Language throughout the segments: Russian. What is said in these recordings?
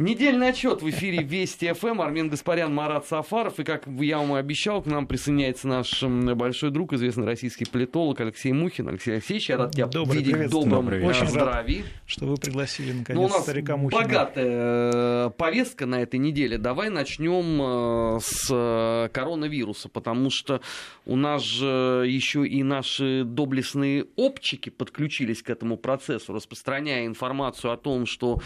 Недельный отчет в эфире Вести ФМ. Армен Гаспарян, Марат Сафаров. И, как я вам и обещал, к нам присоединяется наш большой друг, известный российский политолог Алексей Мухин. Алексей Алексеевич, я рад тебя видеть в добром здравии. Что вы пригласили, наконец, у нас старика Мухина. Богатая повестка на этой неделе. Давай начнем с коронавируса, потому что у нас же еще и наши доблестные обчики подключились к этому процессу, распространяя информацию о том, что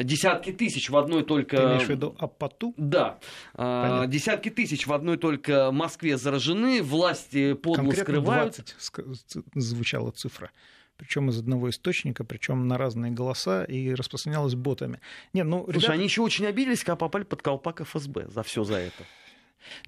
десятки тысяч в одной только... Ты имеешь в виду Апату? Да. Понятно. Десятки тысяч в одной только Москве заражены, власти подло скрывают. Конкретно 20 звучала цифра. Причем из одного источника, причем на разные голоса, и распространялась ботами. Не, ну, ребята... Слушай, они еще очень обиделись, когда попали под колпак ФСБ за все за это.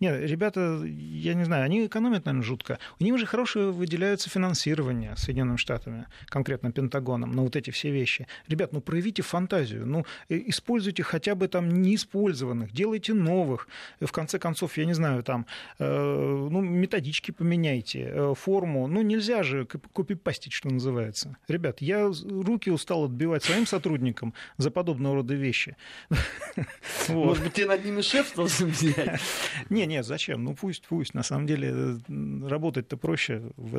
Нет, ребята, я не знаю, они экономят, наверное, жутко. У них же хорошее выделяется финансирование Соединенными Штатами, конкретно Пентагоном, на вот эти все вещи. Ребят, ну проявите фантазию, ну используйте хотя бы там неиспользованных, делайте новых. В конце концов, я не знаю, там, ну методички поменяйте, форму. Ну нельзя же копипастить, что называется. Ребят, я руки устал отбивать своим сотрудникам за подобного рода вещи. Может быть, тебе над ними шефство взять? Не, зачем? Ну пусть. На самом деле работать-то проще в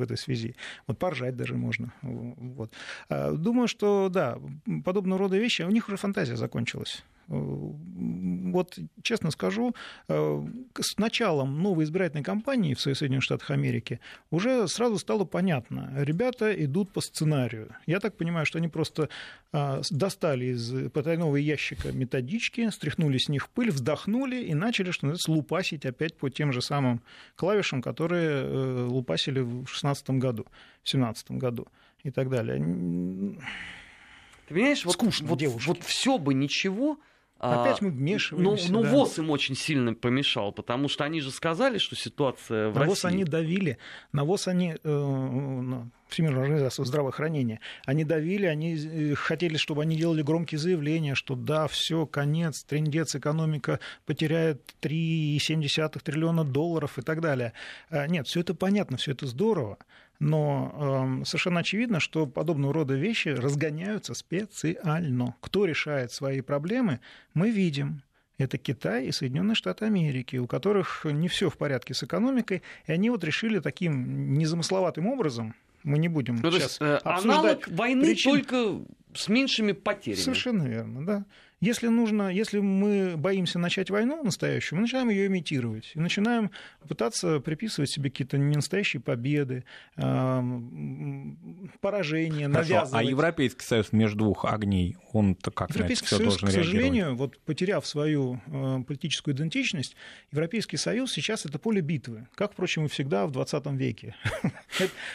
этой связи. Вот поржать даже можно. Вот. Думаю, что да, подобного рода вещи, у них уже фантазия закончилась. Вот честно скажу, с началом новой избирательной кампании в Соединенных Штатах Америки уже сразу стало понятно, ребята идут по сценарию. Я так понимаю, что они просто достали из потайного ящика методички, стряхнули с них пыль, вздохнули и начали, что называется, лупасить опять по тем же самым клавишам, которые лупасили в 2016 году, в 2017 году и так далее. Ты понимаешь, вот все бы ничего... Опять мы вмешиваемся. Но ВОЗ им очень сильно помешал, потому что они же сказали, что ситуация в России... На ВОЗ они давили, на ВОЗ они... Всемирная организация здравоохранения. Они давили, они хотели, чтобы они делали громкие заявления, что да, все, конец, трындец, экономика потеряет $3,7 триллиона и так далее. Нет, все это понятно, все это здорово, но совершенно очевидно, что подобного рода вещи разгоняются специально. Кто решает свои проблемы, мы видим. Это Китай и Соединенные Штаты Америки, у которых не все в порядке с экономикой, и они вот решили таким незамысловатым образом... Мы не будем сейчас обсуждать аналог войны причин. Только с меньшими потерями. Совершенно верно, да. Если мы боимся начать войну настоящую, мы начинаем ее имитировать. И начинаем пытаться приписывать себе какие-то ненастоящие победы, поражения, навязывать. А Европейский Союз между двух огней, он-то как на это всё должен реагировать? Европейский Союз, к сожалению, вот, потеряв свою политическую идентичность, Европейский Союз сейчас — это поле битвы, как, впрочем, и всегда в 20 веке.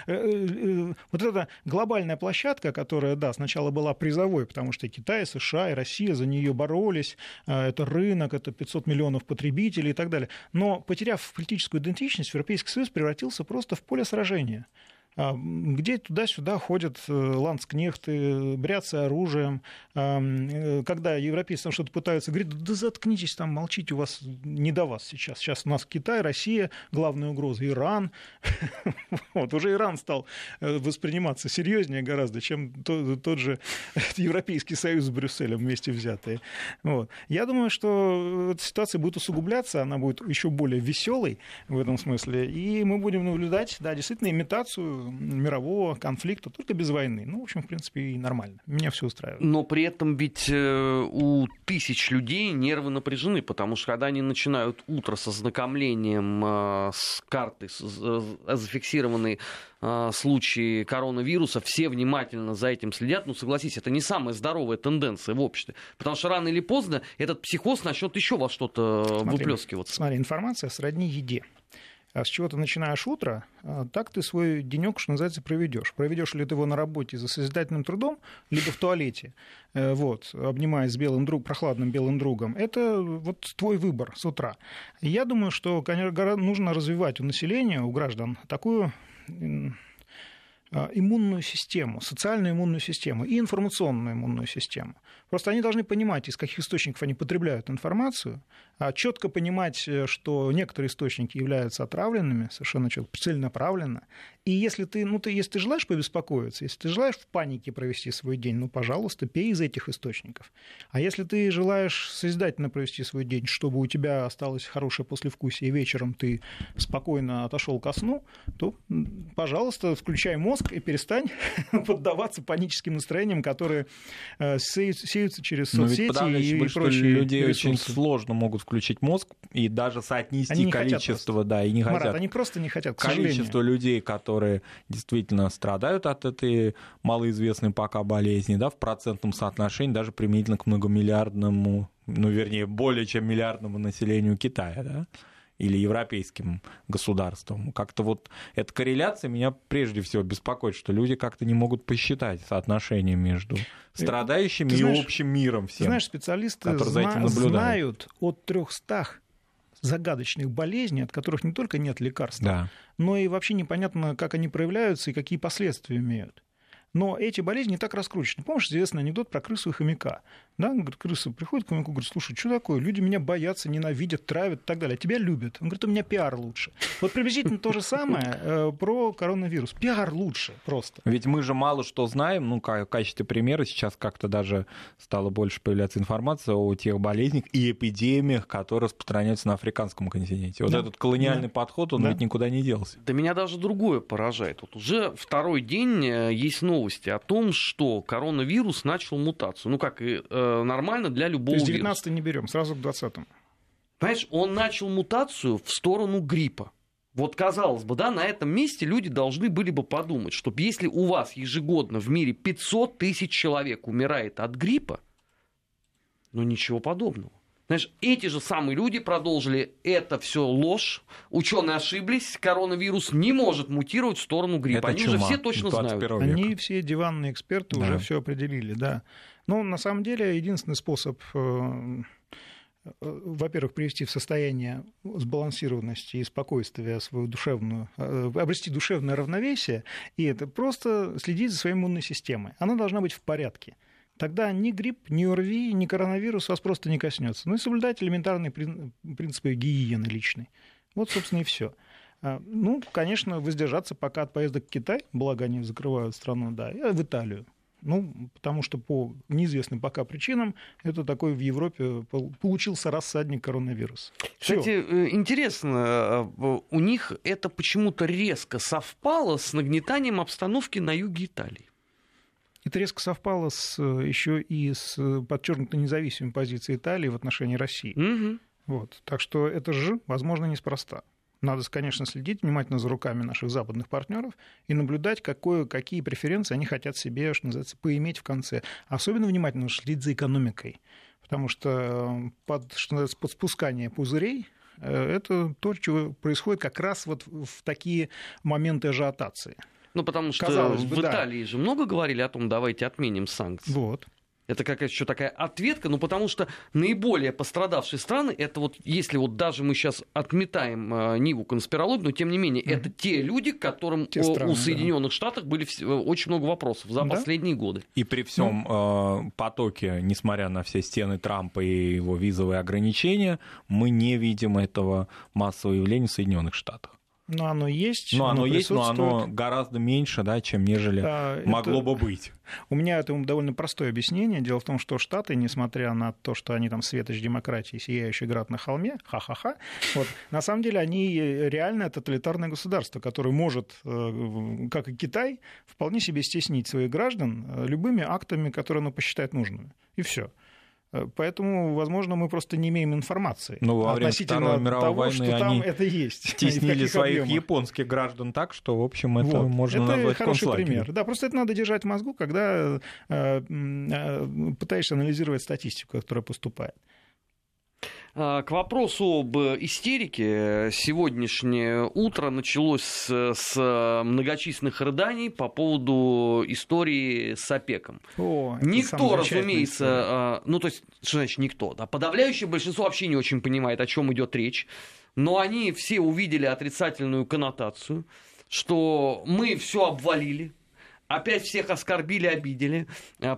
Вот эта глобальная площадка, которая, да, сначала была призовой, потому что Китай, США и Россия за нее боролись, это рынок, это 500 миллионов потребителей и так далее. Но, потеряв политическую идентичность, Европейский Союз превратился просто в поле сражения, где туда-сюда ходят ландскнехты, бряцают оружием. Когда европейцы там что-то пытаются, говорят, да заткнитесь там, молчите, у вас не до вас сейчас. Сейчас у нас Китай, Россия, главная угроза, Иран. Вот, уже Иран стал восприниматься серьезнее гораздо, чем тот же Европейский Союз с Брюсселем вместе взятые. Вот. Я думаю, что эта ситуация будет усугубляться, она будет еще более веселой в этом смысле, и мы будем наблюдать, да, действительно, имитацию мирового конфликта, только без войны. Ну, в общем, в принципе, и нормально. Меня все устраивает. Но при этом ведь у тысяч людей нервы напряжены, потому что когда они начинают утро с ознакомлением с картой, зафиксированной случаи коронавируса, все внимательно за этим следят. Ну, согласись, это не самая здоровая тенденция в обществе, потому что рано или поздно этот психоз начнет еще во что-то выплескиваться. Смотри, информация сродни еде. А с чего ты начинаешь утро, так ты свой денёк, что называется, проведешь. Проведешь ли ты его на работе за созидательным трудом, либо в туалете, вот, обнимаясь с прохладным белым другом. Это вот твой выбор с утра. Я думаю, что, конечно, нужно развивать у населения, у граждан такую иммунную систему, социальную иммунную систему и информационную иммунную систему. Просто они должны понимать, из каких источников они потребляют информацию, четко понимать, что некоторые источники являются отравленными, совершенно четко, целенаправленно. И если ты, если ты желаешь побеспокоиться, если ты желаешь в панике провести свой день, пожалуйста, пей из этих источников. А если ты желаешь созидательно провести свой день, чтобы у тебя осталось хорошее послевкусие, и вечером ты спокойно отошел ко сну, то, пожалуйста, включай мозг и перестань поддаваться паническим настроениям, которые сеются через соцсети и прочие. Людей ресурсы. Очень сложно могут включить мозг и даже соотнести количество, да, и не хотят. Марат, они просто не хотят, к сожалению. Количество людей, которые действительно страдают от этой малоизвестной пока болезни, да, в процентном соотношении даже применительно к многомиллиардному, более чем миллиардному населению Китая, да, или европейским государствам. Как-то эта корреляция меня прежде всего беспокоит, что люди как-то не могут посчитать соотношение между страдающими и общим миром всем. Ты знаешь, специалисты знают от 300 загадочных болезней, от которых не только нет лекарств, да, но и вообще непонятно, как они проявляются и какие последствия имеют. Но эти болезни не так раскручены. Помнишь известный анекдот про крысу и хомяка? Да? Он говорит, крыса приходит к хомяку, говорит, слушай, что такое? Люди меня боятся, ненавидят, травят и так далее. А тебя любят. Он говорит, у меня пиар лучше. Приблизительно то же самое про коронавирус. Пиар лучше просто. Ведь мы же мало что знаем. В качестве примера сейчас как-то даже стало больше появляться информация о тех болезнях и эпидемиях, которые распространяются на африканском континенте. Этот колониальный подход, он ведь никуда не делся. Да меня даже другое поражает. Уже второй день есть новости о том, что коронавирус начал мутацию. Нормально для любого вируса. То есть 19-й не берем, сразу к 20-му. Понимаешь, он начал мутацию в сторону гриппа. Казалось бы, да, на этом месте люди должны были бы подумать, что если у вас ежегодно в мире 500 тысяч человек умирает от гриппа, ничего подобного. Знаешь, эти же самые люди продолжили, это все ложь, ученые ошиблись, коронавирус не может мутировать в сторону гриппа. Это они чума. Же все точно знают. Века. Они все диванные эксперты уже все определили, да. На самом деле, единственный способ, во-первых, привести в состояние сбалансированности и спокойствия свою обрести душевное равновесие, и это просто следить за своей иммунной системой. Она должна быть в порядке. Тогда ни грипп, ни ОРВИ, ни коронавирус вас просто не коснется. И соблюдать элементарные принципы гигиены личной. Собственно, и все. Конечно, воздержаться пока от поездок в Китай, благо они закрывают страну, да, и в Италию. Потому что по неизвестным пока причинам это такой в Европе получился рассадник коронавируса. Кстати, интересно, у них это почему-то резко совпало с нагнетанием обстановки на юге Италии. Это резко совпало еще и с подчеркнуто независимой позицией Италии в отношении России. Угу. Так что это же, возможно, неспроста. Надо, конечно, следить внимательно за руками наших западных партнеров и наблюдать, какие преференции они хотят себе, что называется, поиметь в конце. Особенно внимательно следить за экономикой, потому что под спускание пузырей это то, что происходит как раз в такие моменты ажиотации. Потому что в Италии же много говорили о том, давайте отменим санкции. Это какая-то еще такая ответка, потому что наиболее пострадавшие страны, это если даже мы сейчас отметаем ниву конспирологии, но тем не менее, это те люди, к которым у Соединенных Штатов были очень много вопросов за последние годы. И при всем потоке, несмотря на все стены Трампа и его визовые ограничения, мы не видим этого массового явления в Соединенных Штатах. Оно есть, но оно гораздо меньше, да, чем нежели могло бы быть. У меня этому довольно простое объяснение. Дело в том, что Штаты, несмотря на то, что они там светоч демократии, сияющий град на холме, на самом деле они реально тоталитарное государство, которое может, как и Китай, вполне себе стеснить своих граждан любыми актами, которые оно посчитает нужными. И все. Поэтому, возможно, мы просто не имеем информации относительно того, что там это есть. Стеснили своих японских граждан так, что, в общем, это можно назвать концлагерем. Пример. Да, просто это надо держать в мозгу, когда пытаешься анализировать статистику, которая поступает. К вопросу об истерике. Сегодняшнее утро началось с многочисленных рыданий по поводу истории с ОПЕКом. Никто, разумеется, что значит никто, да, подавляющее большинство вообще не очень понимает, о чем идет речь, но они все увидели отрицательную коннотацию, что мы все обвалили, Опять всех оскорбили, обидели.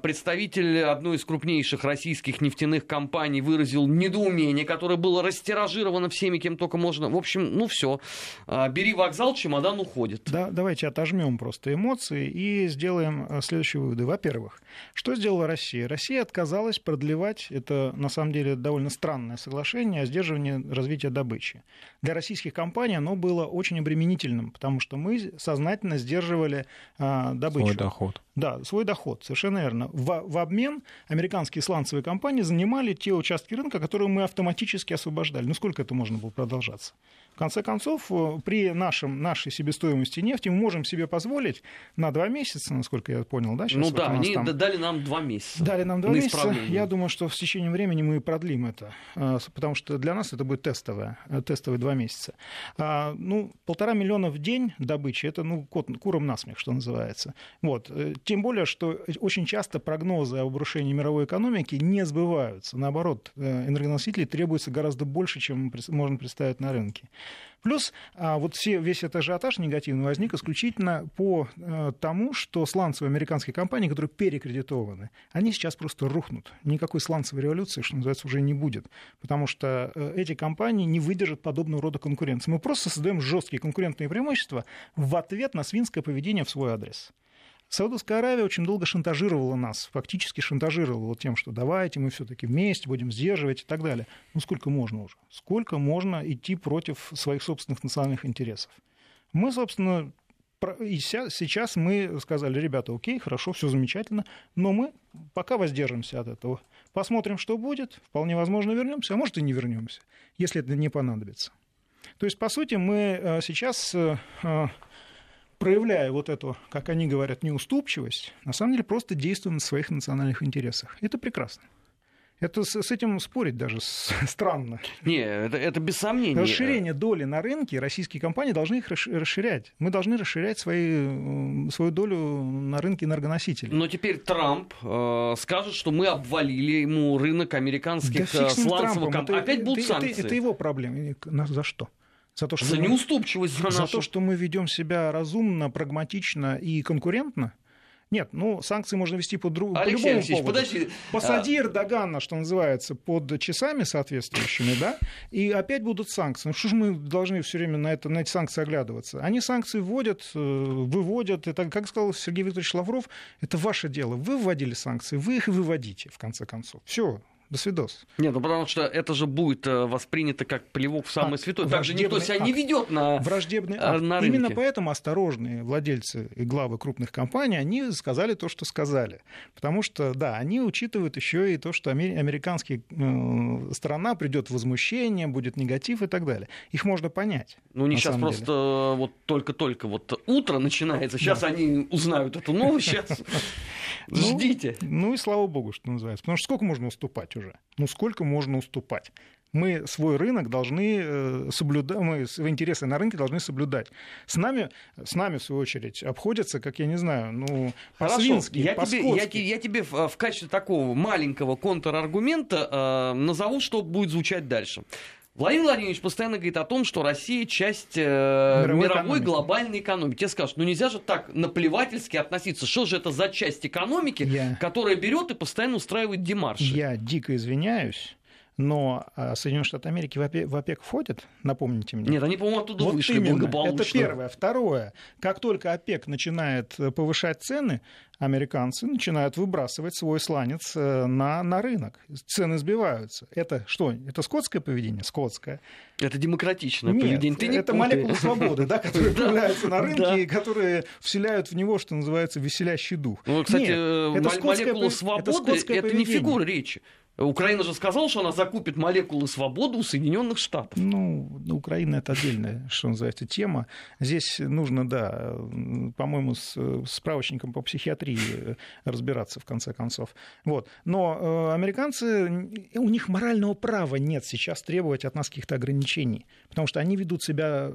Представитель одной из крупнейших российских нефтяных компаний выразил недоумение, которое было растиражировано всеми, кем только можно. В общем, ну все. Бери вокзал, чемодан уходит. Да, давайте отожмем просто эмоции и сделаем следующие выводы. Во-первых, что сделала Россия? Россия отказалась продлевать, это на самом деле довольно странное соглашение о сдерживании развития добычи. Для российских компаний оно было очень обременительным, потому что мы сознательно сдерживали добычу. Свой доход. Да, свой доход, совершенно верно. В обмен американские сланцевые компании занимали те участки рынка, которые мы автоматически освобождали. Ну, сколько это можно было продолжаться? В конце концов, при нашей себестоимости нефти мы можем себе позволить на 2 месяца, насколько я понял, да? Сейчас ну вот да, они там... дали нам 2 месяца. Дали нам 2 месяца. Я думаю, что в течение времени мы продлим это, потому что для нас это будет тестовые 2 месяца. Ну, 1,5 миллиона в день добычи, это ну, курам насмех, что называется. Вот. Тем более, что очень часто прогнозы об обрушении мировой экономики не сбываются. Наоборот, энергоносителей требуется гораздо больше, чем можно представить на рынке. Плюс вот весь этот ажиотаж негативный возник исключительно по тому, что сланцевые американские компании, которые перекредитованы, они сейчас просто рухнут. Никакой сланцевой революции, что называется, уже не будет, потому что эти компании не выдержат подобного рода конкуренции. Мы просто создаем жесткие конкурентные преимущества в ответ на свинское поведение в свой адрес. Саудовская Аравия очень долго шантажировала нас, фактически шантажировала тем, что давайте мы все-таки вместе будем сдерживать и так далее. Ну сколько можно уже? Сколько можно идти против своих собственных национальных интересов? Мы, собственно, и сейчас мы сказали, ребята, окей, хорошо, все замечательно, но мы пока воздержимся от этого. Посмотрим, что будет, вполне возможно вернемся, а может и не вернемся, если это не понадобится. То есть, по сути, мы сейчас... проявляя вот эту, как они говорят, неуступчивость, на самом деле просто действуем на своих национальных интересах. Это прекрасно. Это с этим спорить даже странно. Не, это без сомнения. Расширение доли на рынке, российские компании должны их расширять. Мы должны расширять свою долю на рынке энергоносителей. Но теперь Трамп скажет, что мы обвалили ему рынок американских сланцевых компаний. Опять будут санкции. Это его проблема. За что? За неуступчивость. За то, что мы ведем себя разумно, прагматично и конкурентно? Нет, ну, санкции можно вести по другому поводу. Алексей Алексеевич, подожди. Посади Эрдогана, что называется, под часами соответствующими, да, и опять будут санкции. Ну, что ж мы должны все время на эти санкции оглядываться? Они санкции вводят, выводят. Это, как сказал Сергей Викторович Лавров, это ваше дело. Вы вводили санкции, вы их и выводите, в конце концов. Все. До свидос. Нет, ну потому что это же будет воспринято как плевок в самое святое. Так же никто себя не ведет на враждебный акт. На рынке. Именно поэтому осторожные владельцы и главы крупных компаний, они сказали то, что сказали. Потому что, да, они учитывают еще и то, что американская сторона придет в возмущение, будет негатив и так далее. Их можно понять. Ну, не сейчас просто вот только-только вот утро начинается. Сейчас они узнают эту новость. Сейчас ждите. Ну и слава богу, что называется. Потому что сколько можно уступать уже? Ну сколько можно уступать? Мы свой рынок должны соблюдать, мы свои интересы на рынке должны соблюдать. С нами в свою очередь, обходятся, как я не знаю, ну, по-свински, я тебе в качестве такого маленького контраргумента назову, что будет звучать дальше. Владимир Владимирович постоянно говорит о том, что Россия часть мировой глобальной экономики. Тебе скажут, ну нельзя же так наплевательски относиться. Что же это за часть экономики, которая берет и постоянно устраивает демарши? Я дико извиняюсь, но Соединенные Штаты Америки в ОПЕК входят, напомните мне. Нет, они, по-моему, оттуда вот вышли благополучно. Это первое. Второе. Как только ОПЕК начинает повышать цены, американцы начинают выбрасывать свой сланец на рынок. Цены сбиваются. Это что? Это скотское поведение? Скотское. Это демократичное поведение. Это молекула свободы, которые появляются на рынке и которые вселяют в него, что называется, веселящий дух. Кстати, молекула свободы – это не фигура речи. Украина же сказала, что она закупит молекулы свободы у Соединенных Штатов. Ну, Украина – это отдельная, что называется, тема. Здесь нужно, да, по-моему, с справочником по психиатрии разбираться, в конце концов. Вот. Но американцы, у них морального права нет сейчас требовать от нас каких-то ограничений, потому что они ведут себя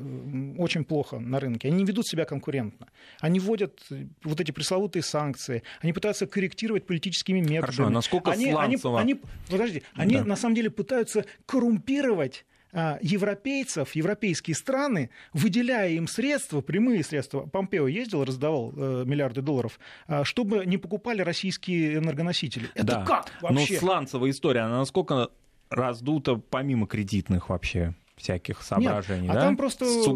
очень плохо на рынке, они не ведут себя конкурентно. Они вводят вот эти пресловутые санкции, они пытаются корректировать политическими методами. Хорошо, насколько сланцево? Подожди, они на самом деле пытаются коррумпировать европейцев, европейские страны, выделяя им средства, прямые средства, Помпео ездил, раздавал миллиарды долларов, чтобы не покупали российские энергоносители. Это да. Как вообще? Но сланцевая история, она насколько раздута помимо кредитных вообще всяких соображений? Нет, да? А там просто все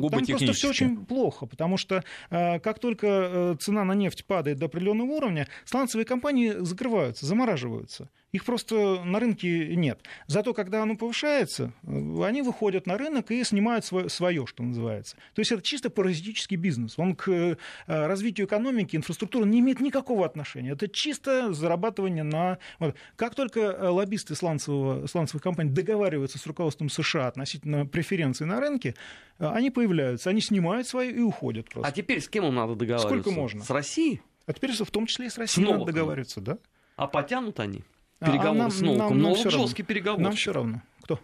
очень плохо, потому что как только цена на нефть падает до определенного уровня, сланцевые компании закрываются, замораживаются. Их просто на рынке нет. Зато, когда оно повышается, они выходят на рынок и снимают свое, что называется. То есть это чисто паразитический бизнес. Он к развитию экономики, инфраструктуры не имеет никакого отношения. Это чисто зарабатывание на... Вот. Как только лоббисты сланцевых компаний договариваются с руководством США относительно преференций на рынке, они появляются, они снимают свои и уходят просто. А теперь с кем им надо договариваться? Сколько можно? С Россией? А теперь в том числе и с Россией надо договариваться, да? А потянут они? Переговоры с Новаком. Новак жесткий переговор. Нам все равно. Кто?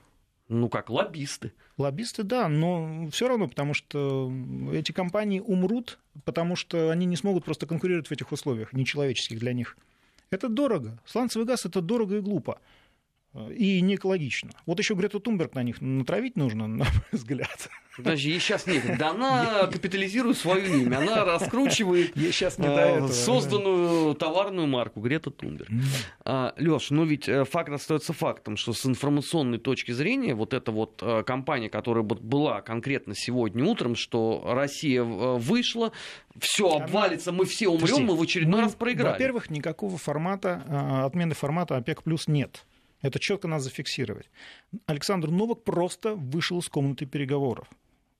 Ну как, лоббисты. Лоббисты, да, но все равно, потому что эти компании умрут, потому что они не смогут просто конкурировать в этих условиях, нечеловеческих для них. Это дорого. Сланцевый газ – это дорого и глупо. И не экологично. Вот еще Грету Тунберг на них натравить нужно, на мой взгляд. Даже ей сейчас нет. Да она капитализирует свое имя. Она раскручивает созданную товарную марку Грета Тунберг. Лёш, ну ведь факт остается фактом, что с информационной точки зрения вот эта вот компания, которая была конкретно сегодня утром, что Россия вышла, все обвалится, мы все умрем, мы в очередной раз проиграли. Во-первых, никакого формата, отмены формата ОПЕК плюс нет. Это четко надо зафиксировать. Александр Новак просто вышел из комнаты переговоров.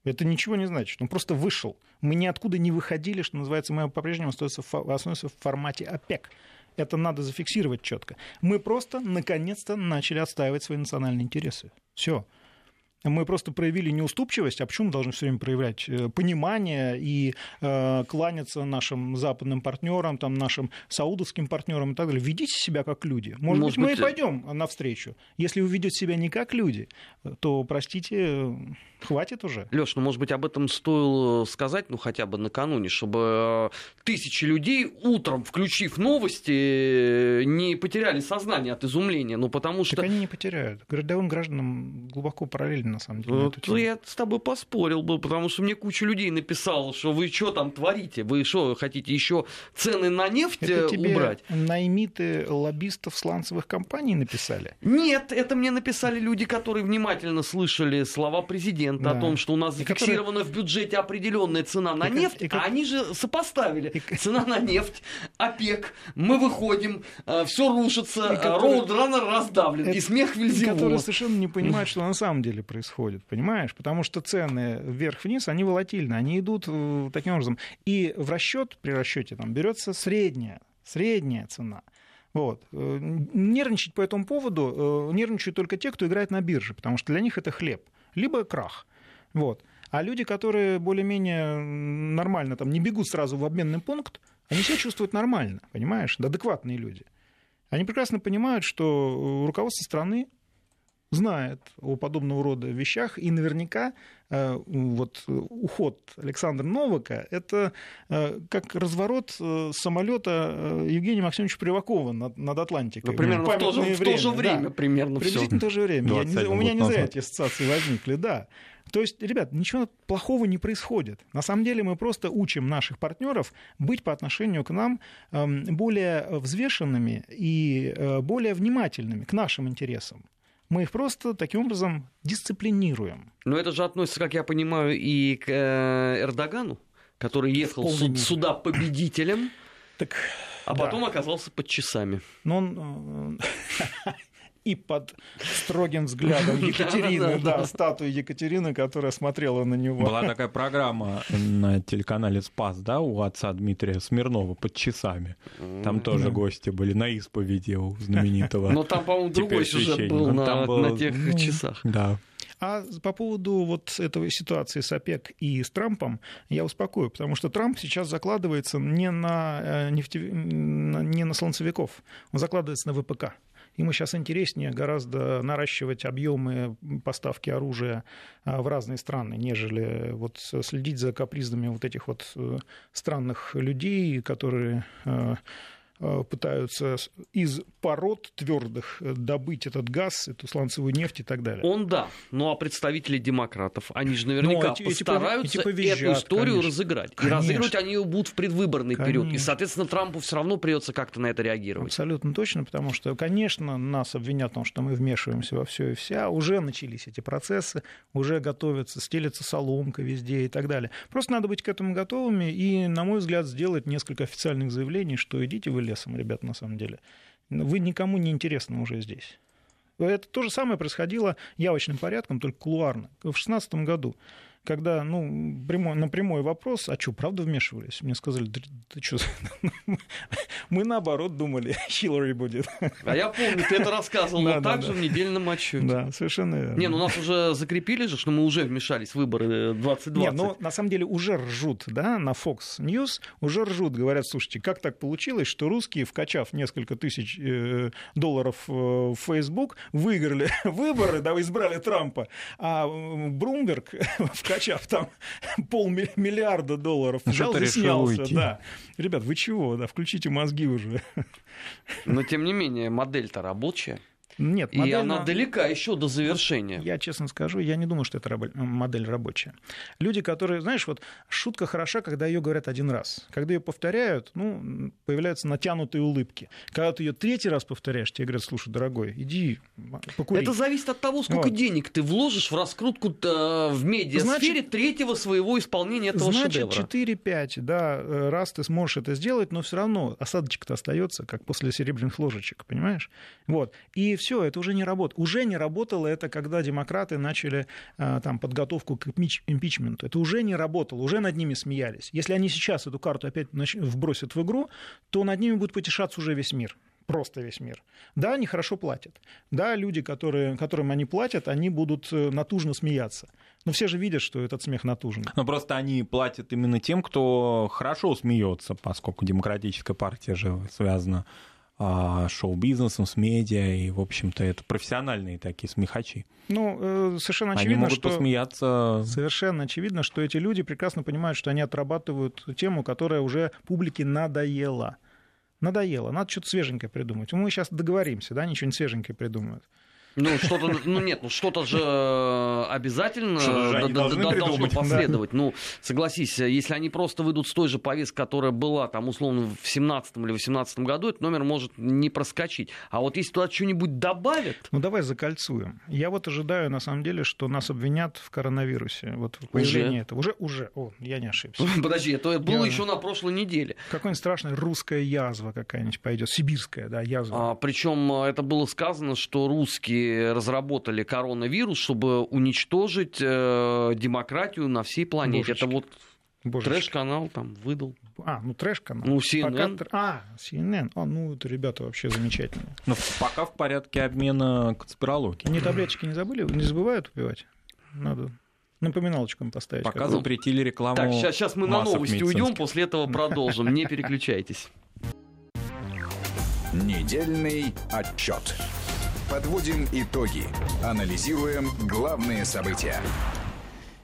Это ничего не значит. Он просто вышел. Мы ниоткуда не выходили, что называется, мы по-прежнему остаемся в формате ОПЕК. Это надо зафиксировать четко. Мы просто, наконец-то, начали отстаивать свои национальные интересы. Все. Мы просто проявили неуступчивость, а почему мы должны все время проявлять понимание и кланяться нашим западным партнерам, там, нашим саудовским партнерам и так далее. Ведите себя как люди. Может быть, мы и пойдем навстречу. Если вы ведете себя не как люди, то, простите, хватит уже. Лёш, ну, может быть, об этом стоило сказать, ну, хотя бы накануне, чтобы тысячи людей, утром, включив новости, не потеряли сознание от изумления. Ну, потому что... Так они не потеряют. Городовым гражданам глубоко параллельно. На самом деле, я с тобой поспорил бы, потому что мне куча людей написала, что вы что там творите, вы что хотите еще цены на нефть это тебе убрать? Наймиты лоббистов сланцевых компаний написали? Нет, это мне написали люди, которые внимательно слышали слова президента о том, что у нас зафиксирована в бюджете определенная цена на нефть, а они же сопоставили цена на нефть, ОПЕК, мы выходим, все рушится, роудраннер раздавлен, и смех Вельзевула. Которые совершенно не понимают, что на самом деле происходит. Понимаешь? Потому что цены вверх-вниз, они волатильны, они идут таким образом. И в расчет, при расчете там берется средняя цена. Вот. Нервничать по этому поводу нервничают только те, кто играет на бирже, потому что для них это хлеб, либо крах. Вот. А люди, которые более-менее нормально, там, не бегут сразу в обменный пункт, они себя чувствуют нормально, понимаешь? Адекватные люди. Они прекрасно понимают, что руководство страны знает о подобного рода вещах, и наверняка вот уход Александра Новака — это как разворот самолета Евгения Максимовича Привакова над Атлантикой. Ну, примерно в то же время. Да. Примерно приблизительно в то же время. У меня не зря эти ассоциации возникли, да. То есть, ребят, ничего плохого не происходит. На самом деле мы просто учим наших партнеров быть по отношению к нам более взвешенными и более внимательными к нашим интересам. Мы их просто таким образом дисциплинируем. Но это же относится, как я понимаю, и к Эрдогану, который ехал сюда победителем, а потом оказался под часами. Но он... И под строгим взглядом Екатерины, да, статуи Екатерины, которая смотрела на него. Была такая программа на телеканале «Спас», да, у отца Дмитрия Смирнова «Под часами». Там тоже гости были на исповеди у знаменитого. Но там, по-моему, другой сюжет был на тех часах. Да. А по поводу вот этой ситуации с ОПЕК и с Трампом я успокою, потому что Трамп сейчас закладывается не на сланцевиков, он закладывается на ВПК. Ему сейчас интереснее гораздо наращивать объемы поставки оружия в разные страны, нежели вот следить за капризами вот этих вот странных людей, которые пытаются из пород твердых добыть этот газ, эту сланцевую нефть и так далее. Он да, ну а представители демократов, они же наверняка постараются эту историю разыграть. И разыгрывать они ее будут в предвыборный период. И, соответственно, Трампу все равно придется как-то на это реагировать. Абсолютно точно, потому что, конечно, нас обвинят в том, что мы вмешиваемся во все и вся. Уже начались эти процессы, уже готовятся, стелится соломка везде и так далее. Просто надо быть к этому готовыми и, на мой взгляд, сделать несколько официальных заявлений, что идите вы лесом, ребята, на самом деле. Вы никому не интересны уже здесь. Это то же самое происходило явочным порядком, только кулуарно. В 2016 году, когда на прямой вопрос, а что, правда вмешивались? Мне сказали, да ты что, мы наоборот думали, Хиллари будет. А я помню, ты это рассказывал, но также в недельном отчете. Да, совершенно верно. Не, ну нас уже закрепили же, что мы уже вмешались в выборы 2020. Не, ну на самом деле уже ржут, да, на Fox News уже ржут, говорят, слушайте, как так получилось, что русские, вкачав несколько тысяч долларов в Facebook, выиграли выборы, да, избрали Трампа, а Брумберг вкачав там полмиллиарда долларов, взял и снялся. Да. Ребят, вы чего? Да, включите мозги уже. Но, тем не менее, модель-то рабочая. Нет, и она далека еще до завершения. Я честно скажу, я не думаю, что это модель рабочая. Люди, которые, знаешь, вот шутка хороша, когда ее говорят один раз. Когда ее повторяют, ну, появляются натянутые улыбки. Когда ты ее третий раз повторяешь, тебе говорят, слушай, дорогой, иди покури. Это зависит от того, сколько денег ты вложишь в раскрутку в медиасфере третьего своего исполнения этого шедевра. Значит, 4-5 да, раз ты сможешь это сделать, но все равно осадочек-то остается, как после серебряных ложечек, понимаешь? Вот. И все, это уже не работало. Уже не работало это, когда демократы начали там, подготовку к импичменту. Это уже не работало, уже над ними смеялись. Если они сейчас эту карту опять вбросят в игру, то над ними будет потешаться уже весь мир. Просто весь мир. Да, они хорошо платят. Да, люди, которым они платят, они будут натужно смеяться. Но все же видят, что этот смех натужный. Но просто они платят именно тем, кто хорошо смеется, поскольку демократическая партия же связана шоу-бизнесом, с медиа, и, в общем-то, это профессиональные такие смехачи. Ну, совершенно очевидно, они могут посмеяться. Совершенно очевидно, что эти люди прекрасно понимают, что они отрабатывают тему, которая уже публике надоела. Надоело, надо что-то свеженькое придумать. Мы сейчас договоримся, да, они что-нибудь свеженькое придумают. Ну, что-то, ну, нет, ну, что-то же обязательно должно последовать. Да. Ну, согласись, если они просто выйдут с той же повестки, которая была, там, условно, в 2017 или 2018 году, этот номер может не проскочить. А вот если туда что-нибудь добавят... Ну, давай закольцуем. Я вот ожидаю, на самом деле, что нас обвинят в коронавирусе. Вот в появлении этого. Уже. О, я не ошибся. Подожди, это было еще на прошлой неделе. Какая-нибудь страшная русская язва какая-нибудь пойдет. Сибирская, да, язва. Причем это было сказано, что русские разработали коронавирус, чтобы уничтожить демократию на всей планете. Божечки. Это вот трэш-канал там выдал. А, ну трэш-канал. Ну, CNN. Пока... А, CNN. А, ну, это ребята вообще замечательные. Но пока в порядке обмена конспирологии. Они таблеточки не забыли? Не забывают убивать? Надо... Напоминалочку им поставить. Пока запретили рекламу. Так, сейчас мы на новости уйдем, после этого продолжим. Не переключайтесь. Недельный отчет. Подводим итоги. Анализируем главные события.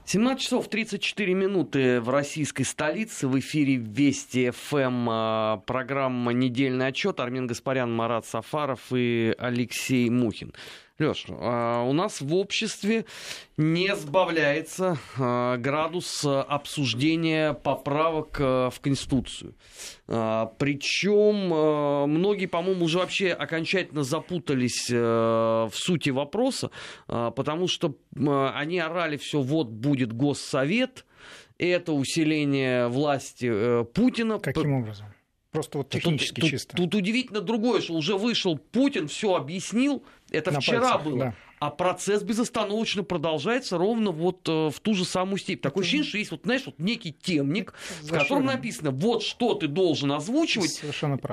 17 часов 34 минуты в российской столице. В эфире Вести ФМ. Программа «Недельный отчет». Армен Гаспарян, Марат Сафаров и Алексей Мухин. Лёш, у нас в обществе не сбавляется градус обсуждения поправок в Конституцию. Причем многие, по-моему, уже вообще окончательно запутались в сути вопроса, потому что они орали все, вот будет Госсовет, это усиление власти Путина. Каким образом? Просто вот технически тут, чисто. Тут удивительно другое, что уже вышел Путин, все объяснил. Это на вчера пальцах было. Да. А процесс безостановочно продолжается ровно вот в ту же самую степь. Такое ощущение, что есть вот, знаешь, вот некий темник, в котором написано, вот что ты должен озвучивать,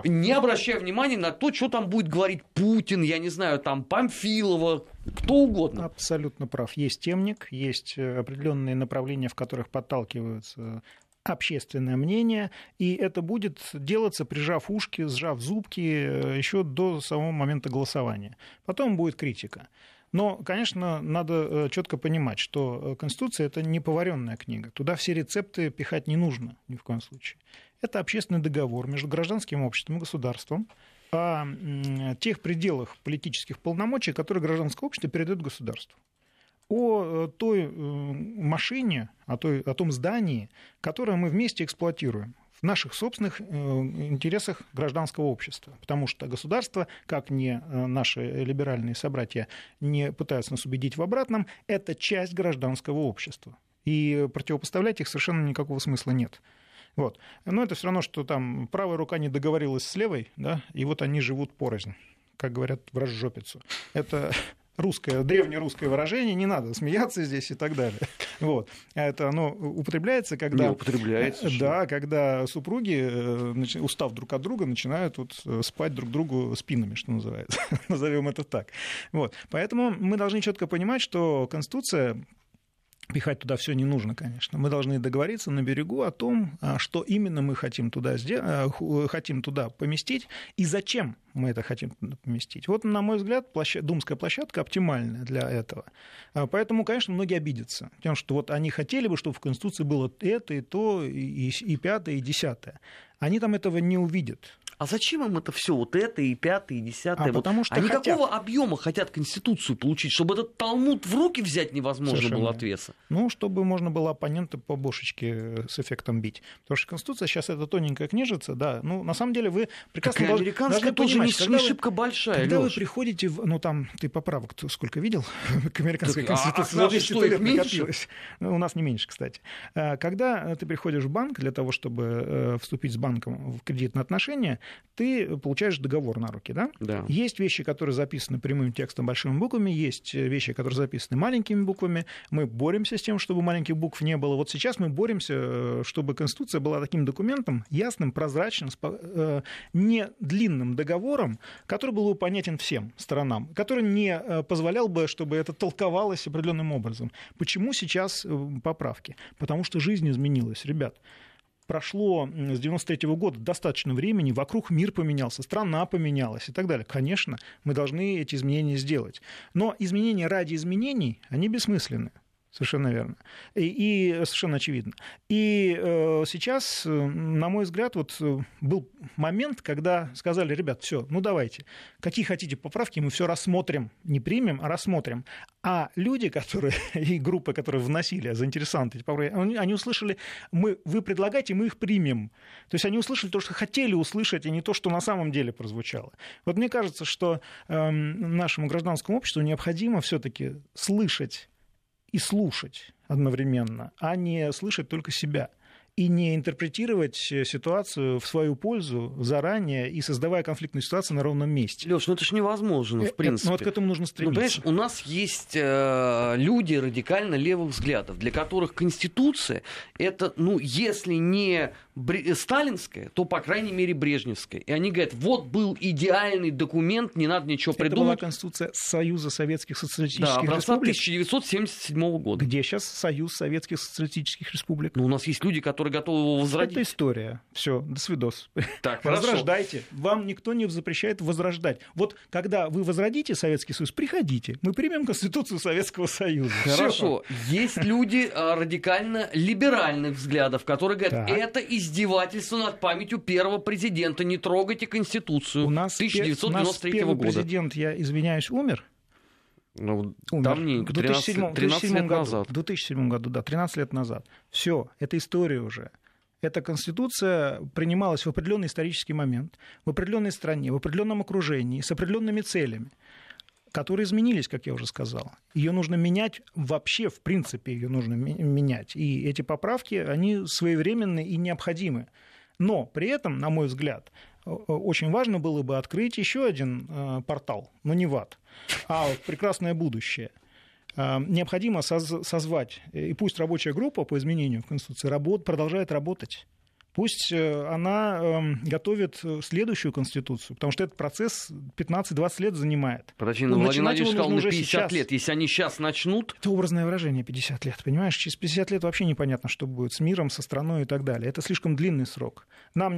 не обращая внимания на то, что там будет говорить Путин, я не знаю, там Памфилова, кто угодно. Абсолютно прав. Есть темник, есть определенные направления, в которых подталкиваются общественное мнение, и это будет делаться, прижав ушки, сжав зубки еще до самого момента голосования. Потом будет критика. Но, конечно, надо четко понимать, что Конституция – это не поваренная книга. Туда все рецепты пихать не нужно ни в коем случае. Это общественный договор между гражданским обществом и государством о тех пределах политических полномочий, которые гражданское общество передает государству. О той машине, о том здании, которое мы вместе эксплуатируем. В наших собственных интересах гражданского общества. Потому что государство, как не наши либеральные собратья, не пытаются нас убедить в обратном, это часть гражданского общества. И противопоставлять их совершенно никакого смысла нет. Вот. Но это все равно, что там правая рука не договорилась с левой, да, и вот они живут порознь, как говорят, в разжопицу. Это... русское, древнерусское выражение, не надо смеяться здесь и так далее. Вот. Это оно употребляется, когда... Не употребляется. Да, когда супруги, устав друг от друга, начинают вот спать друг другу спинами, что называется. Назовем это так. Вот. Поэтому мы должны четко понимать, что Конституция... Пихать туда все не нужно, конечно. Мы должны договориться на берегу о том, что именно мы хотим туда поместить и зачем мы это хотим туда поместить. Вот, на мой взгляд, думская площадка оптимальная для этого. Поэтому, конечно, многие обидятся тем, что вот они хотели бы, чтобы в Конституции было это и то, и пятое, и десятое. Они там этого не увидят. А зачем им это все? Вот это и пятое, и десятое. А вот. Потому что они хотят. Какого объема хотят Конституцию получить, чтобы этот талмуд в руки взять невозможно совершенно. Было от веса? Ну, чтобы можно было оппонента по бошечке с эффектом бить. Потому что Конституция сейчас это тоненькая книжица, да. Ну, на самом деле вы прекрасно так, должны понимать, что не шибко большая. Когда Лёш. Вы приходите, ну там ты поправок сколько видел к американской Конституции? А наши что, их меньше? Ну, у нас не меньше, кстати. Когда ты приходишь в банк для того, чтобы вступить с банком в кредитные отношения, ты получаешь договор на руки, да? Да. Есть вещи, которые записаны прямым текстом большими буквами, есть вещи, которые записаны маленькими буквами. Мы боремся с тем, чтобы маленьких букв не было. Вот сейчас мы боремся, чтобы Конституция была таким документом, ясным, прозрачным, не длинным договором, который был бы понятен всем сторонам, который не позволял бы, чтобы это толковалось определенным образом. Почему сейчас поправки? Потому что жизнь изменилась, ребят. Прошло с 93-го года достаточно времени, вокруг мир поменялся, страна поменялась и так далее. Конечно, мы должны эти изменения сделать. Но изменения ради изменений, они бессмысленны. Совершенно верно. И совершенно очевидно. И сейчас, на мой взгляд, вот был момент, когда сказали, ребят, все, ну давайте, какие хотите поправки, мы все рассмотрим, не примем, а рассмотрим. А люди, которые и группы, которые вносили, заинтересанты эти поправки, они услышали, вы предлагаете, мы их примем. То есть они услышали то, что хотели услышать, а не то, что на самом деле прозвучало. Вот мне кажется, что нашему гражданскому обществу необходимо все-таки слышать и слушать одновременно, а не слышать только себя. И не интерпретировать ситуацию в свою пользу заранее и создавая конфликтную ситуацию на ровном месте. Лёш, ну это же невозможно, в принципе. Ну вот к этому нужно стремиться. Ну, понимаешь, у нас есть люди радикально левых взглядов, для которых Конституция это, ну, если не сталинская, то, по крайней мере, брежневская. И они говорят, вот был идеальный документ, не надо ничего придумать. Это была Конституция Союза Советских Социалистических Республик. Да, образца 1977 года. Где сейчас Союз Советских Социалистических Республик? Ну, у нас есть люди, которые готовы его возродить. Это история. Все, до свидос. Так, возрождайте. Вам никто не запрещает возрождать. Вот когда вы возродите Советский Союз, приходите. Мы примем Конституцию Советского Союза. Хорошо. Всё. Есть люди радикально либеральных взглядов, которые говорят, так. Это издевательство над памятью первого президента. Не трогайте Конституцию 1993 года. У нас первый президент, я извиняюсь, умер. Ну, давненько, 13 лет назад. В 2007 году, да, 13 лет назад. Все, это история уже. Эта Конституция принималась в определенный исторический момент, в определенной стране, в определенном окружении, с определенными целями, которые изменились, как я уже сказал. Ее нужно менять вообще, в принципе, ее нужно менять. И эти поправки, они своевременны и необходимы. Но при этом, на мой взгляд, очень важно было бы открыть еще один портал, но не в ад, а прекрасное будущее. Необходимо созвать, и пусть рабочая группа по изменению в Конституции продолжает работать. Пусть она готовит следующую Конституцию, потому что этот процесс 15-20 лет занимает. Подожди, но Владимир Владимирович сказал, на 50 сейчас. Лет. Если они сейчас начнут... Это образное выражение, 50 лет, понимаешь? Через 50 лет вообще непонятно, что будет с миром, со страной и так далее. Это слишком длинный срок. Нам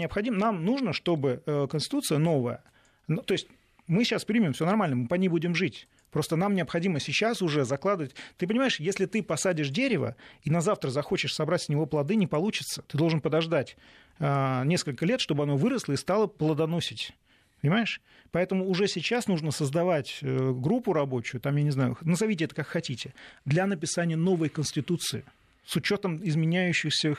нужно, чтобы Конституция новая... Ну, то есть мы сейчас примем, все нормально, мы по ней будем жить. Просто нам необходимо сейчас уже закладывать... Ты понимаешь, если ты посадишь дерево и на завтра захочешь собрать с него плоды, не получится. Ты должен подождать несколько лет, чтобы оно выросло и стало плодоносить. Понимаешь? Поэтому уже сейчас нужно создавать группу рабочую, там, я не знаю, назовите это как хотите, для написания новой конституции с учетом изменяющихся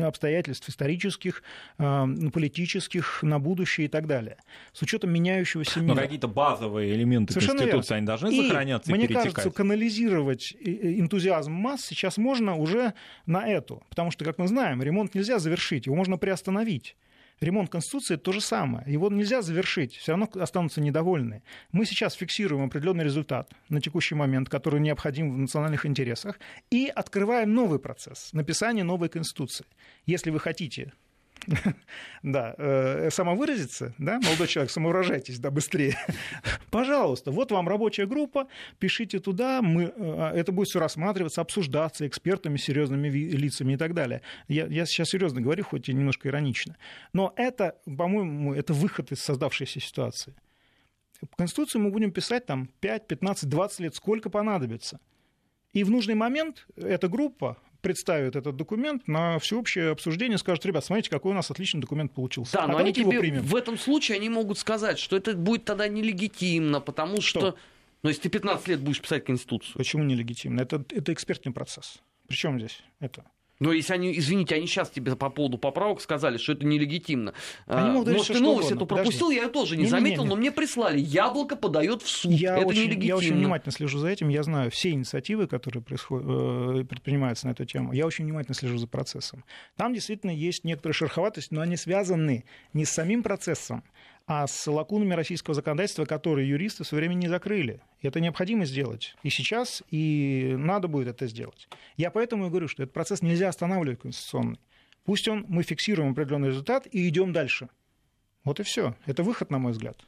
обстоятельств исторических, политических, на будущее и так далее. С учетом меняющегося мира. Но какие-то базовые элементы совершенно конституции, верно, они должны сохраняться и перетекать. Мне кажется, канализировать энтузиазм масс сейчас можно уже на эту. Потому что, как мы знаем, ремонт нельзя завершить, его можно приостановить. Ремонт Конституции — это то же самое. Его нельзя завершить, все равно останутся недовольны. Мы сейчас фиксируем определенный результат на текущий момент, который необходим в национальных интересах, и открываем новый процесс — написание новой Конституции. Если вы хотите самовыразиться, молодой человек, самовыражайтесь, быстрее. Пожалуйста, вот вам рабочая группа, пишите туда, это будет все рассматриваться, обсуждаться экспертами, серьезными лицами и так далее. Я сейчас серьезно говорю, хоть и немножко иронично. Но это, по-моему, это выход из создавшейся ситуации. Конституцию мы будем писать там 5, 15, 20 лет, сколько понадобится. И в нужный момент эта группа представит этот документ на всеобщее обсуждение, скажут: ребят, смотрите, какой у нас отличный документ получился. Да, но они тебе в этом случае они могут сказать, что это будет тогда нелегитимно, потому что... Ну, если ты 15 лет будешь писать Конституцию. Почему нелегитимно? Это экспертный процесс. При чем здесь это? Но если они, извините, они сейчас тебе по поводу поправок сказали, что это нелегитимно. Может, ты новость эту пропустил, я ее тоже не заметил, но мне прислали. Яблоко подает в суд. Я очень внимательно слежу за этим. Я знаю все инициативы, которые предпринимаются на эту тему. Я очень внимательно слежу за процессом. Там действительно есть некоторые шероховатости, но они связаны не с самим процессом, а с лакунами российского законодательства, которые юристы в свое время не закрыли. Это необходимо сделать и сейчас, и надо будет это сделать. Я поэтому и говорю, что этот процесс нельзя останавливать конституционный. Пусть мы фиксируем определенный результат и идем дальше. Вот и все. Это выход, на мой взгляд.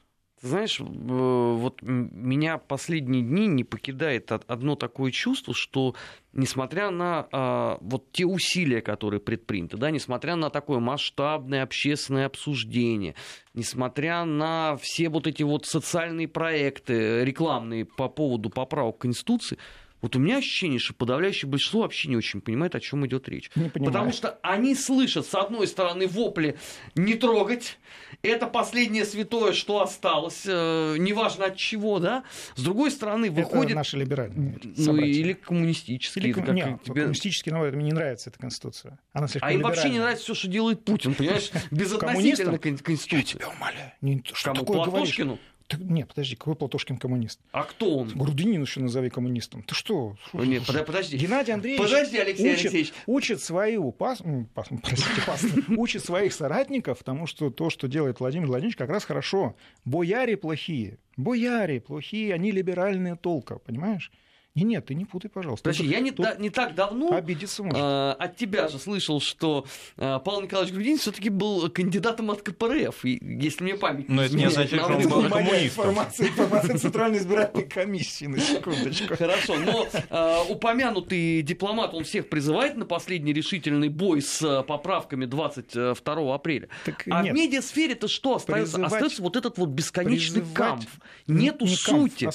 Знаешь, вот меня последние дни не покидает одно такое чувство, что несмотря на вот те усилия, которые предприняты, да, несмотря на такое масштабное общественное обсуждение, несмотря на все вот эти вот социальные проекты рекламные по поводу поправок Конституции, вот у меня ощущение, что подавляющее большинство вообще не очень понимает, о чем идет речь. Потому что они слышат, с одной стороны, вопли «не трогать», это последнее святое, что осталось, неважно от чего, да? С другой стороны, выходит... Это наши либеральные собратья. Или коммунистические. Коммунистические, но мне не нравится эта Конституция. Она слишком либеральная. Им вообще не нравится все, что делает Путин, понимаешь? Безотносительно Конституции. Я тебя умоляю. Что такое говоришь? Нет, подожди, какой Платошкин коммунист? А кто он? Грудинин еще назови коммунистом. Ты что? Нет, подожди. Геннадий Андреевич учит своих соратников, потому что то, что делает Владимир Владимирович, как раз хорошо. Бояре плохие, они либеральные толка, понимаешь? Нет, ты не путай, пожалуйста. Подожди, я не так давно от тебя же слышал, что Павел Николаевич Грудинин все-таки был кандидатом от КПРФ, если мне память не изменяет. Но это не означает, что он был коммунистом. Информация Центральной избирательной комиссии, на секундочку. Хорошо, но упомянутый дипломат, он всех призывает на последний решительный бой с поправками 22 апреля. А в медиасфере-то что остается? Остается вот этот вот бесконечный камп. Нету сути.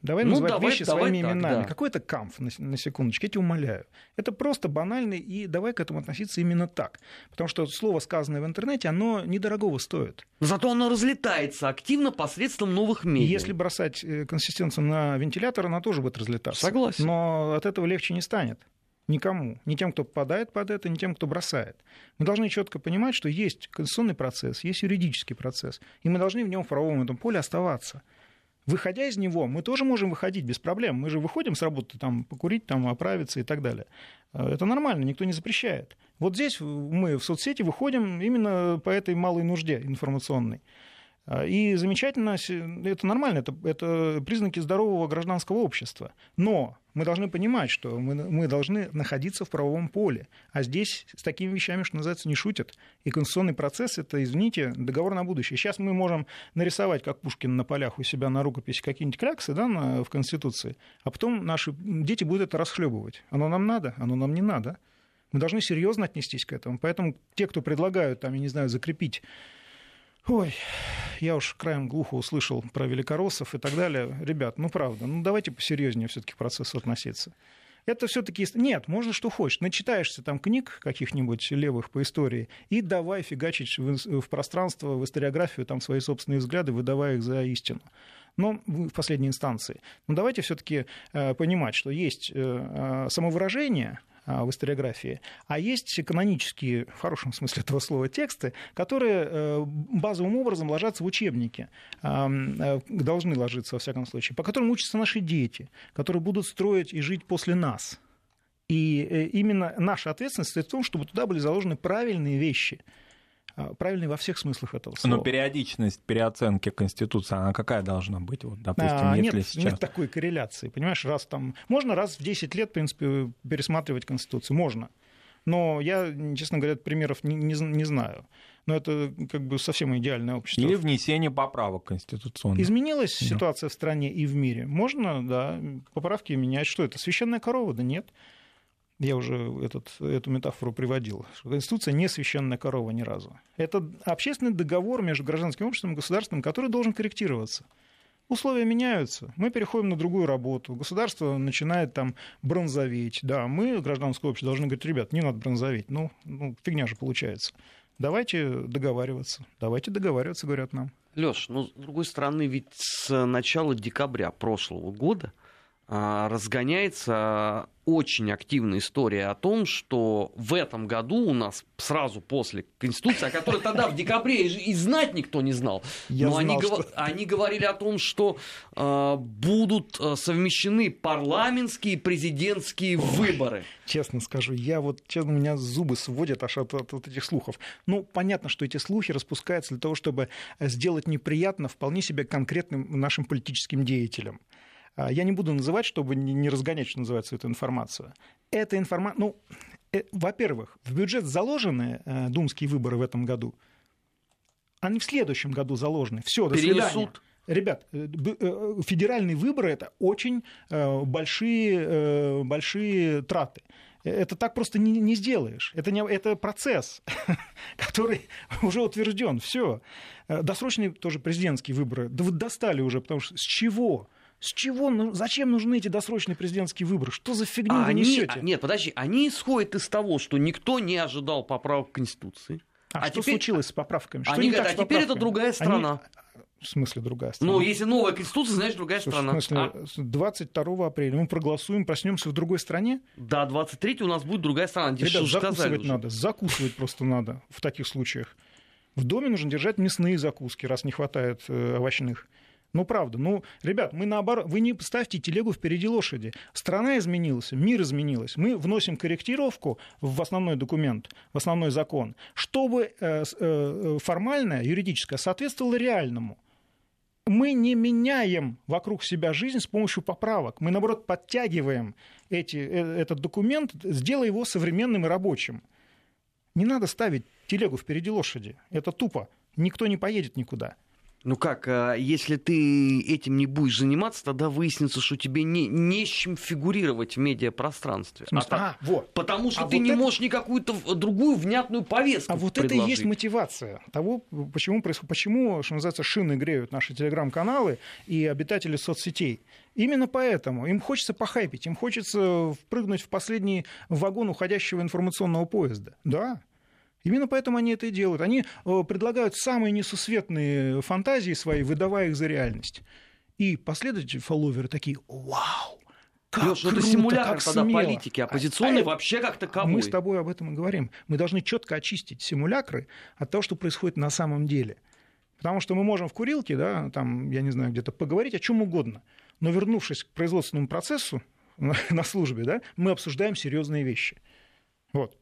Давай называть вещи своими именами. Да. Какой-то камф, на секундочку, я тебя умоляю. Это просто банально, и давай к этому относиться именно так. Потому что слово, сказанное в интернете, оно недорогого стоит. Зато оно разлетается активно посредством новых медиа. Если бросать консистенцию на вентилятор, она тоже будет разлетаться. Согласен. Но от этого легче не станет. Никому. Ни тем, кто попадает под это, ни тем, кто бросает. Мы должны четко понимать, что есть конституционный процесс, есть юридический процесс, и мы должны в нем, в правовом этом поле, оставаться. Выходя из него, мы тоже можем выходить без проблем. Мы же выходим с работы, там, покурить, там, оправиться и так далее. Это нормально, никто не запрещает. Вот здесь мы в соцсети выходим именно по этой малой нужде информационной. И замечательно, это нормально, это признаки здорового гражданского общества. Но мы должны понимать, что мы должны находиться в правовом поле. А здесь с такими вещами, что называется, не шутят. И конституционный процесс – это, извините, договор на будущее. Сейчас мы можем нарисовать, как Пушкин на полях у себя на рукописи, какие-нибудь кляксы в Конституции, а потом наши дети будут это расхлебывать. Оно нам надо, оно нам не надо. Мы должны серьезно отнестись к этому. Поэтому те, кто предлагают, закрепить Ой, я уж краем глухо услышал про великороссов и так далее. Ребят, ну правда, ну давайте посерьезнее все-таки к процессу относиться. Это все-таки... Нет, можно что хочешь. Начитаешься там книг каких-нибудь левых по истории и давай фигачить в пространство, в историографию там свои собственные взгляды, выдавая их за истину. Но в последней инстанции. Но давайте все-таки понимать, что есть самовыражение в историографии, а есть канонические, в хорошем смысле этого слова, тексты, которые базовым образом ложатся в учебники, должны ложиться, во всяком случае, по которым учатся наши дети, которые будут строить и жить после нас. И именно наша ответственность в том, чтобы туда были заложены правильные вещи, правильный во всех смыслах этого слова. Но периодичность переоценки Конституции, она какая должна быть? Вот, допустим, нет сейчас... нет такой корреляции. Понимаешь, раз там... Можно раз в 10 лет, в принципе, пересматривать Конституцию. Можно. Но я, честно говоря, примеров не знаю. Но это как бы совсем идеальное общество. Или внесение поправок конституционных. Изменилась ситуация в стране и в мире. Можно, да, поправки менять. Что это? Священная корова? Да нет. Я уже эту метафору приводил. Конституция не священная корова ни разу. Это общественный договор между гражданским обществом и государством, который должен корректироваться. Условия меняются. Мы переходим на другую работу. Государство начинает там бронзоветь. Да, мы, гражданское общество, должны говорить: ребят, не надо бронзоветь. Ну фигня же получается. Давайте договариваться, говорят нам. Лёш, с другой стороны, ведь с начала декабря прошлого года разгоняется очень активная история о том, что в этом году у нас сразу после Конституции, о которой тогда в декабре и знать никто не знал, они говорили о том, что будут совмещены парламентские и президентские выборы. Честно скажу, у меня зубы сводят аж от этих слухов. Понятно, что эти слухи распускаются для того, чтобы сделать неприятно вполне себе конкретным нашим политическим деятелям. Я не буду называть, чтобы не разгонять, что называется, эту информацию. Эта информация... во-первых, в бюджет заложены думские выборы в этом году. Они в следующем году заложены. Все, до свидания. Ребят, федеральные выборы – это очень большие траты. Это так просто не сделаешь. Это процесс, который уже утвержден. Все. Досрочные тоже президентские выборы. Да вы достали уже, потому что с чего? Зачем нужны эти досрочные президентские выборы? Что за фигню вы несёте? Нет, подожди, они исходят из того, что никто не ожидал поправок к Конституции. А что теперь случилось с поправками? Что они не говорят, так, а теперь это другая страна. В смысле другая страна? Если новая Конституция, значит другая страна. В смысле, 22 апреля мы проголосуем, проснемся в другой стране? Да, 23 у нас будет другая страна. Ребята, закусывать просто надо в таких случаях. В доме нужно держать мясные закуски, раз не хватает овощных. Правда. Ребят, мы наоборот... Вы не ставьте телегу впереди лошади. Страна изменилась, мир изменилась. Мы вносим корректировку в основной документ, в основной закон, чтобы формальное, юридическое соответствовало реальному. Мы не меняем вокруг себя жизнь с помощью поправок. Мы, наоборот, подтягиваем этот документ, сделая его современным и рабочим. Не надо ставить телегу впереди лошади. Это тупо. Никто не поедет никуда. Если ты этим не будешь заниматься, тогда выяснится, что тебе не с чем фигурировать в медиапространстве. Потому что ты не можешь никакую-то другую внятную повестку предложить. Это и есть мотивация того, почему, что называется, шины греют наши телеграм-каналы и обитатели соцсетей. Именно поэтому им хочется похайпить, им хочется впрыгнуть в последний вагон уходящего информационного поезда. Да. Именно поэтому они это и делают. Они предлагают самые несусветные фантазии свои, выдавая их за реальность. И последователи, фолловеры такие: вау! Лёш, это симулятор тогда политики оппозиционной вообще как таковой. Мы с тобой об этом и говорим. Мы должны четко очистить симулякры от того, что происходит на самом деле. Потому что мы можем в курилке, где-то поговорить о чем угодно. Но, вернувшись к производственному процессу на службе, мы обсуждаем серьезные вещи. Вот.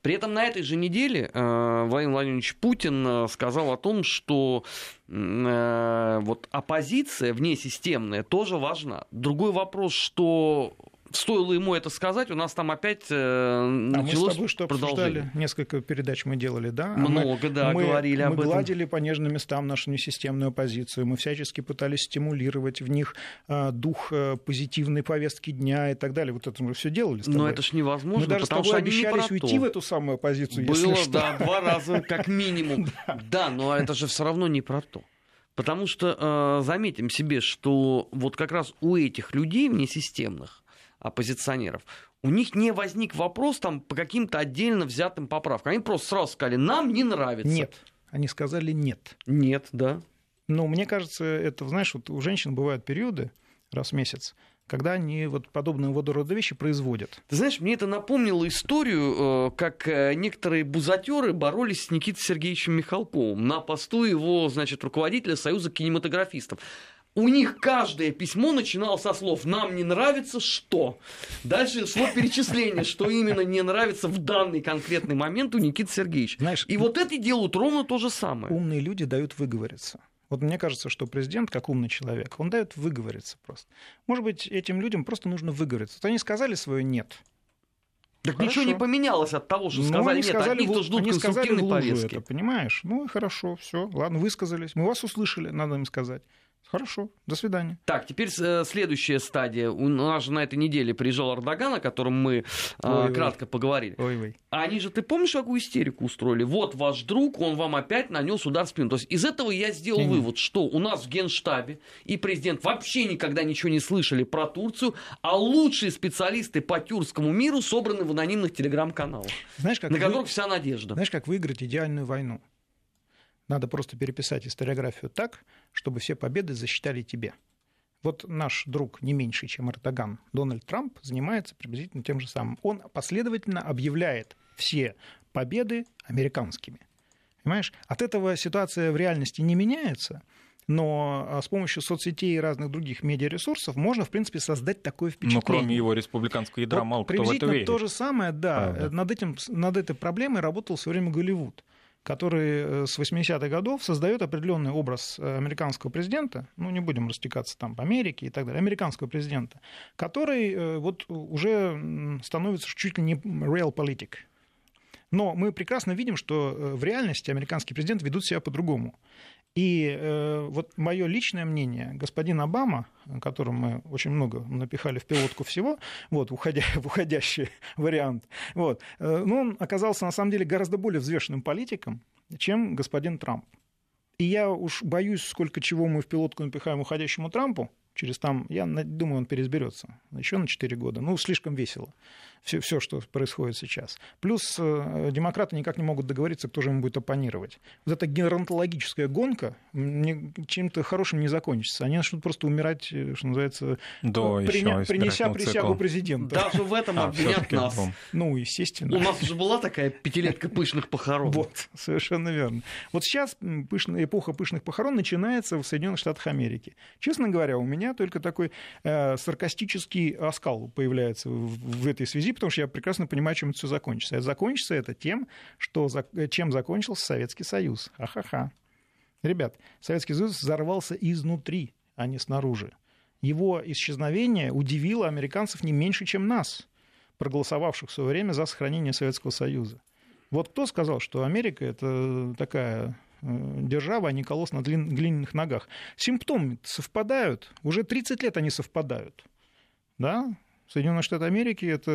При этом на этой же неделе Владимир Владимирович Путин сказал о том, что оппозиция внесистемная тоже важна. Другой вопрос, что стоило ему это сказать, у нас там опять началось... А мы с тобой что обсуждали? Несколько передач мы делали, да? Мы гладили по нежным местам нашу несистемную оппозицию, мы всячески пытались стимулировать в них дух позитивной повестки дня и так далее. Вот это мы все делали с тобой. Но это ж невозможно, мы даже потому что они не про уйти в эту самую оппозицию, было, если что. Да, 2 раза как минимум. Да, но это же все равно не про то. Потому что заметим себе, что вот как раз у этих людей внесистемных оппозиционеров, у них не возник вопрос там по каким-то отдельно взятым поправкам. Они просто сразу сказали, нам не нравится. Нет, они сказали нет. Нет, да. Но мне кажется, это, знаешь, вот у женщин бывают периоды раз в месяц, когда они вот подобные водорода вещи производят. Ты знаешь, мне это напомнило историю, как некоторые бузатеры боролись с Никитой Сергеевичем Михалковым на посту его, значит, руководителя Союза кинематографистов. У них каждое письмо начиналось со слов «нам не нравится что». Дальше шло перечисление, что именно не нравится в данный конкретный момент у Никиты Сергеевича. Знаешь, и вот это делают ровно то же самое. Умные люди дают выговориться. Вот мне кажется, что президент, как умный человек, он дает выговориться просто. Может быть, этим людям просто нужно выговориться. Вот они сказали свое «нет». Так хорошо. Ничего не поменялось от того, что сказали «нет». Сказали, они ждут конструктивной повестки. Это, понимаешь? Ну, хорошо, все, ладно, высказались. Мы вас услышали, надо им сказать. Хорошо, до свидания. Так, теперь следующая стадия. У нас же на этой неделе приезжал Эрдоган, о котором мы кратко поговорили. А они же, ты помнишь, какую истерику устроили? Вот ваш друг, он вам опять нанес удар в спину. То есть из этого я сделал вывод, что у нас в Генштабе и президент вообще никогда ничего не слышали про Турцию, а лучшие специалисты по тюркскому миру собраны в анонимных телеграм-каналах, знаешь, как на которых вся надежда. Знаешь, как выиграть идеальную войну? Надо просто переписать историографию так, чтобы все победы засчитали тебе. Вот наш друг, не меньше, чем Эрдоган, Дональд Трамп, занимается приблизительно тем же самым. Он последовательно объявляет все победы американскими. Понимаешь? От этого ситуация в реальности не меняется, но с помощью соцсетей и разных других медиаресурсов можно, в принципе, создать такое впечатление. Но кроме его республиканского ядра, вот мало кто в это верит. Приблизительно то же самое, да. А, да. Над этой проблемой работал все время Голливуд, который с 80-х годов создает определенный образ американского президента, ну, не будем растекаться там по Америке и так далее, американского президента, который вот уже становится чуть ли не real politic. Но мы прекрасно видим, что в реальности американский президент ведут себя по-другому. И вот мое личное мнение, господин Обама, которому мы очень много напихали в пилотку всего, вот, уходящий вариант, вот, но он оказался на самом деле гораздо более взвешенным политиком, чем господин Трамп. И я уж боюсь, сколько чего мы в пилотку напихаем уходящему Трампу, через там, я думаю, он переизберется еще на 4 года. Ну, слишком весело все, что происходит сейчас. Плюс демократы никак не могут договориться, кто же ему будет оппонировать. Вот эта геронтологическая гонка чем-то хорошим не закончится. Они начнут просто умирать, что называется, принеся присягу президента. Даже в этом обвинят нас. Ну, естественно. У нас уже была такая 5-летка пышных похорон. Вот, совершенно верно. Вот сейчас эпоха пышных похорон начинается в Соединенных Штатах Америки. Честно говоря, у меня только такой саркастический оскал появляется в этой связи, потому что я прекрасно понимаю, чем это все закончится. Закончится это тем, чем закончился Советский Союз. Ахаха. Ребят, Советский Союз взорвался изнутри, а не снаружи. Его исчезновение удивило американцев не меньше, чем нас, проголосовавших в свое время за сохранение Советского Союза. Вот кто сказал, что Америка — это такая... держава, а не колосс на глиняных ногах. Симптомы совпадают. Уже 30 лет они совпадают. Да? Соединенные Штаты Америки — это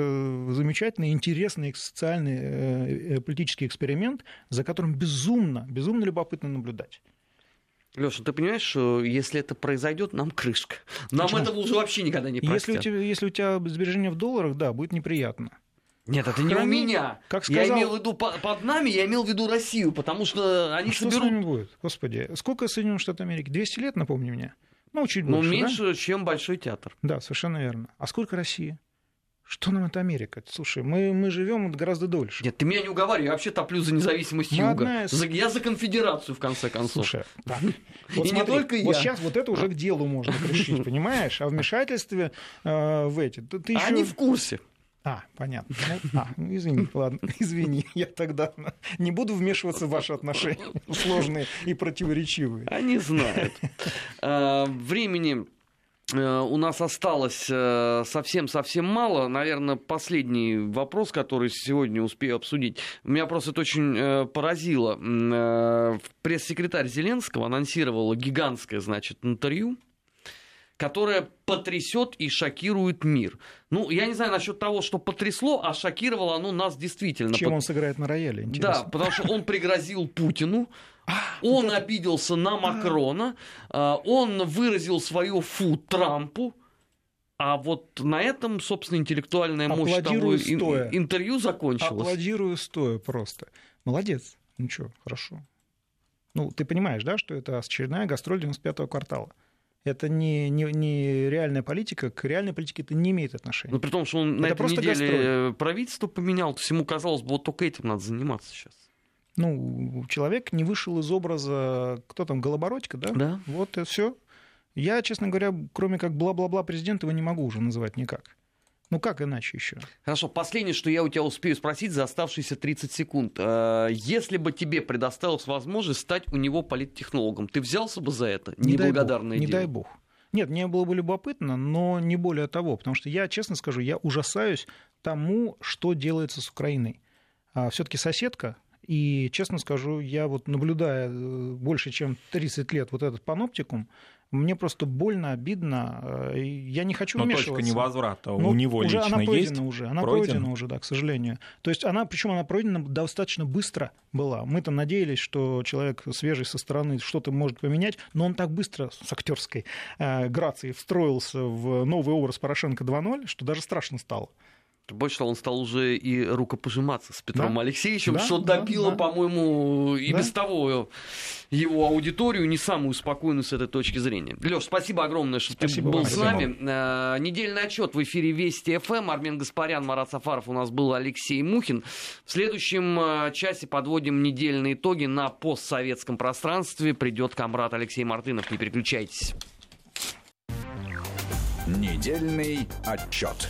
замечательный, интересный социальный политический эксперимент, за которым безумно любопытно наблюдать. Лёша, ты понимаешь, что если это произойдет, нам крышка. Нам этого уже вообще никогда не простят. Если у тебя сбережения в долларах, да, будет неприятно. Нет, это не у меня. Как сказал... Я имел в виду под нами, я имел в виду Россию, потому что они соберут... Что с ними будет? Господи, сколько Соединенных Штатов Америки? 200 лет, напомни мне. Ну, чуть больше, меньше, да? Чем Большой театр. Да, совершенно верно. А сколько России? Что нам это Америка? Слушай, мы живем гораздо дольше. Нет, ты меня не уговаривай, я вообще топлю за независимость Юга. Я за конфедерацию, в конце концов. Слушай, так. Вот и смотри, не только я. Вот сейчас вот это уже к делу можно решить, понимаешь? О вмешательстве в эти. Они в курсе. Понятно. Извини, ладно, я тогда не буду вмешиваться в ваши отношения сложные и противоречивые. Они знают. Времени У нас осталось совсем-совсем мало. Наверное, последний вопрос, который сегодня успею обсудить. Меня просто это очень поразило. Пресс-секретарь Зеленского анонсировала гигантское, значит, интервью, которое потрясет и шокирует мир. Ну, я не знаю насчет того, что потрясло, а шокировало оно нас действительно. Чем он сыграет на рояле, интересно. Да, потому что он пригрозил Путину. Он обиделся на Макрона, он выразил свое «фу» Трампу, а вот на этом, собственно, интеллектуальная мощь того интервью закончилась. Аплодирую стоя просто. Молодец, ничего, хорошо. Ну, ты понимаешь, да, что это очередная гастроль 95-го квартала. Это не реальная политика, к реальной политике это не имеет отношения. Но при том, что он это на этой неделе гастроль. Правительство поменял, то всему казалось бы, вот только этим надо заниматься сейчас. Ну, человек не вышел из образа, кто там, Голобородько, да? Да. Вот и все. Я, честно говоря, кроме как бла-бла-бла президента, его не могу уже называть никак. Ну, как иначе еще? Хорошо, последнее, что я у тебя успею спросить за оставшиеся 30 секунд. Если бы тебе предоставилась возможность стать у него политтехнологом, ты взялся бы за это? Неблагодарное дело. Не дай бог. Нет, мне было бы любопытно, но не более того. Потому что я, честно скажу, я ужасаюсь тому, что делается с Украиной. Все-таки соседка. И, честно скажу, я вот наблюдая больше, чем 30 лет вот этот паноптикум, мне просто больно, обидно. Я не хочу вмешиваться. Но точка невозврата у него лично есть? Она пройдена уже, да, к сожалению. То есть она, причем она пройдена достаточно быстро была. Мы-то надеялись, что человек свежий со стороны что-то может поменять, но он так быстро с актерской грацией встроился в новый образ Порошенко 2.0, что даже страшно стало. Больше того, он стал уже и рукопожиматься с Петром Алексеевичем, что добило, по-моему, и без того его аудиторию, не самую спокойную с этой точки зрения. Лёш, спасибо огромное, что спасибо ты был с нами. Недельный отчет в эфире Вести ФМ. Армен Гаспарян, Марат Сафаров, у нас был Алексей Мухин. В следующем часе подводим недельные итоги. На постсоветском пространстве придет комрад Алексей Мартынов. Не переключайтесь. Недельный отчет.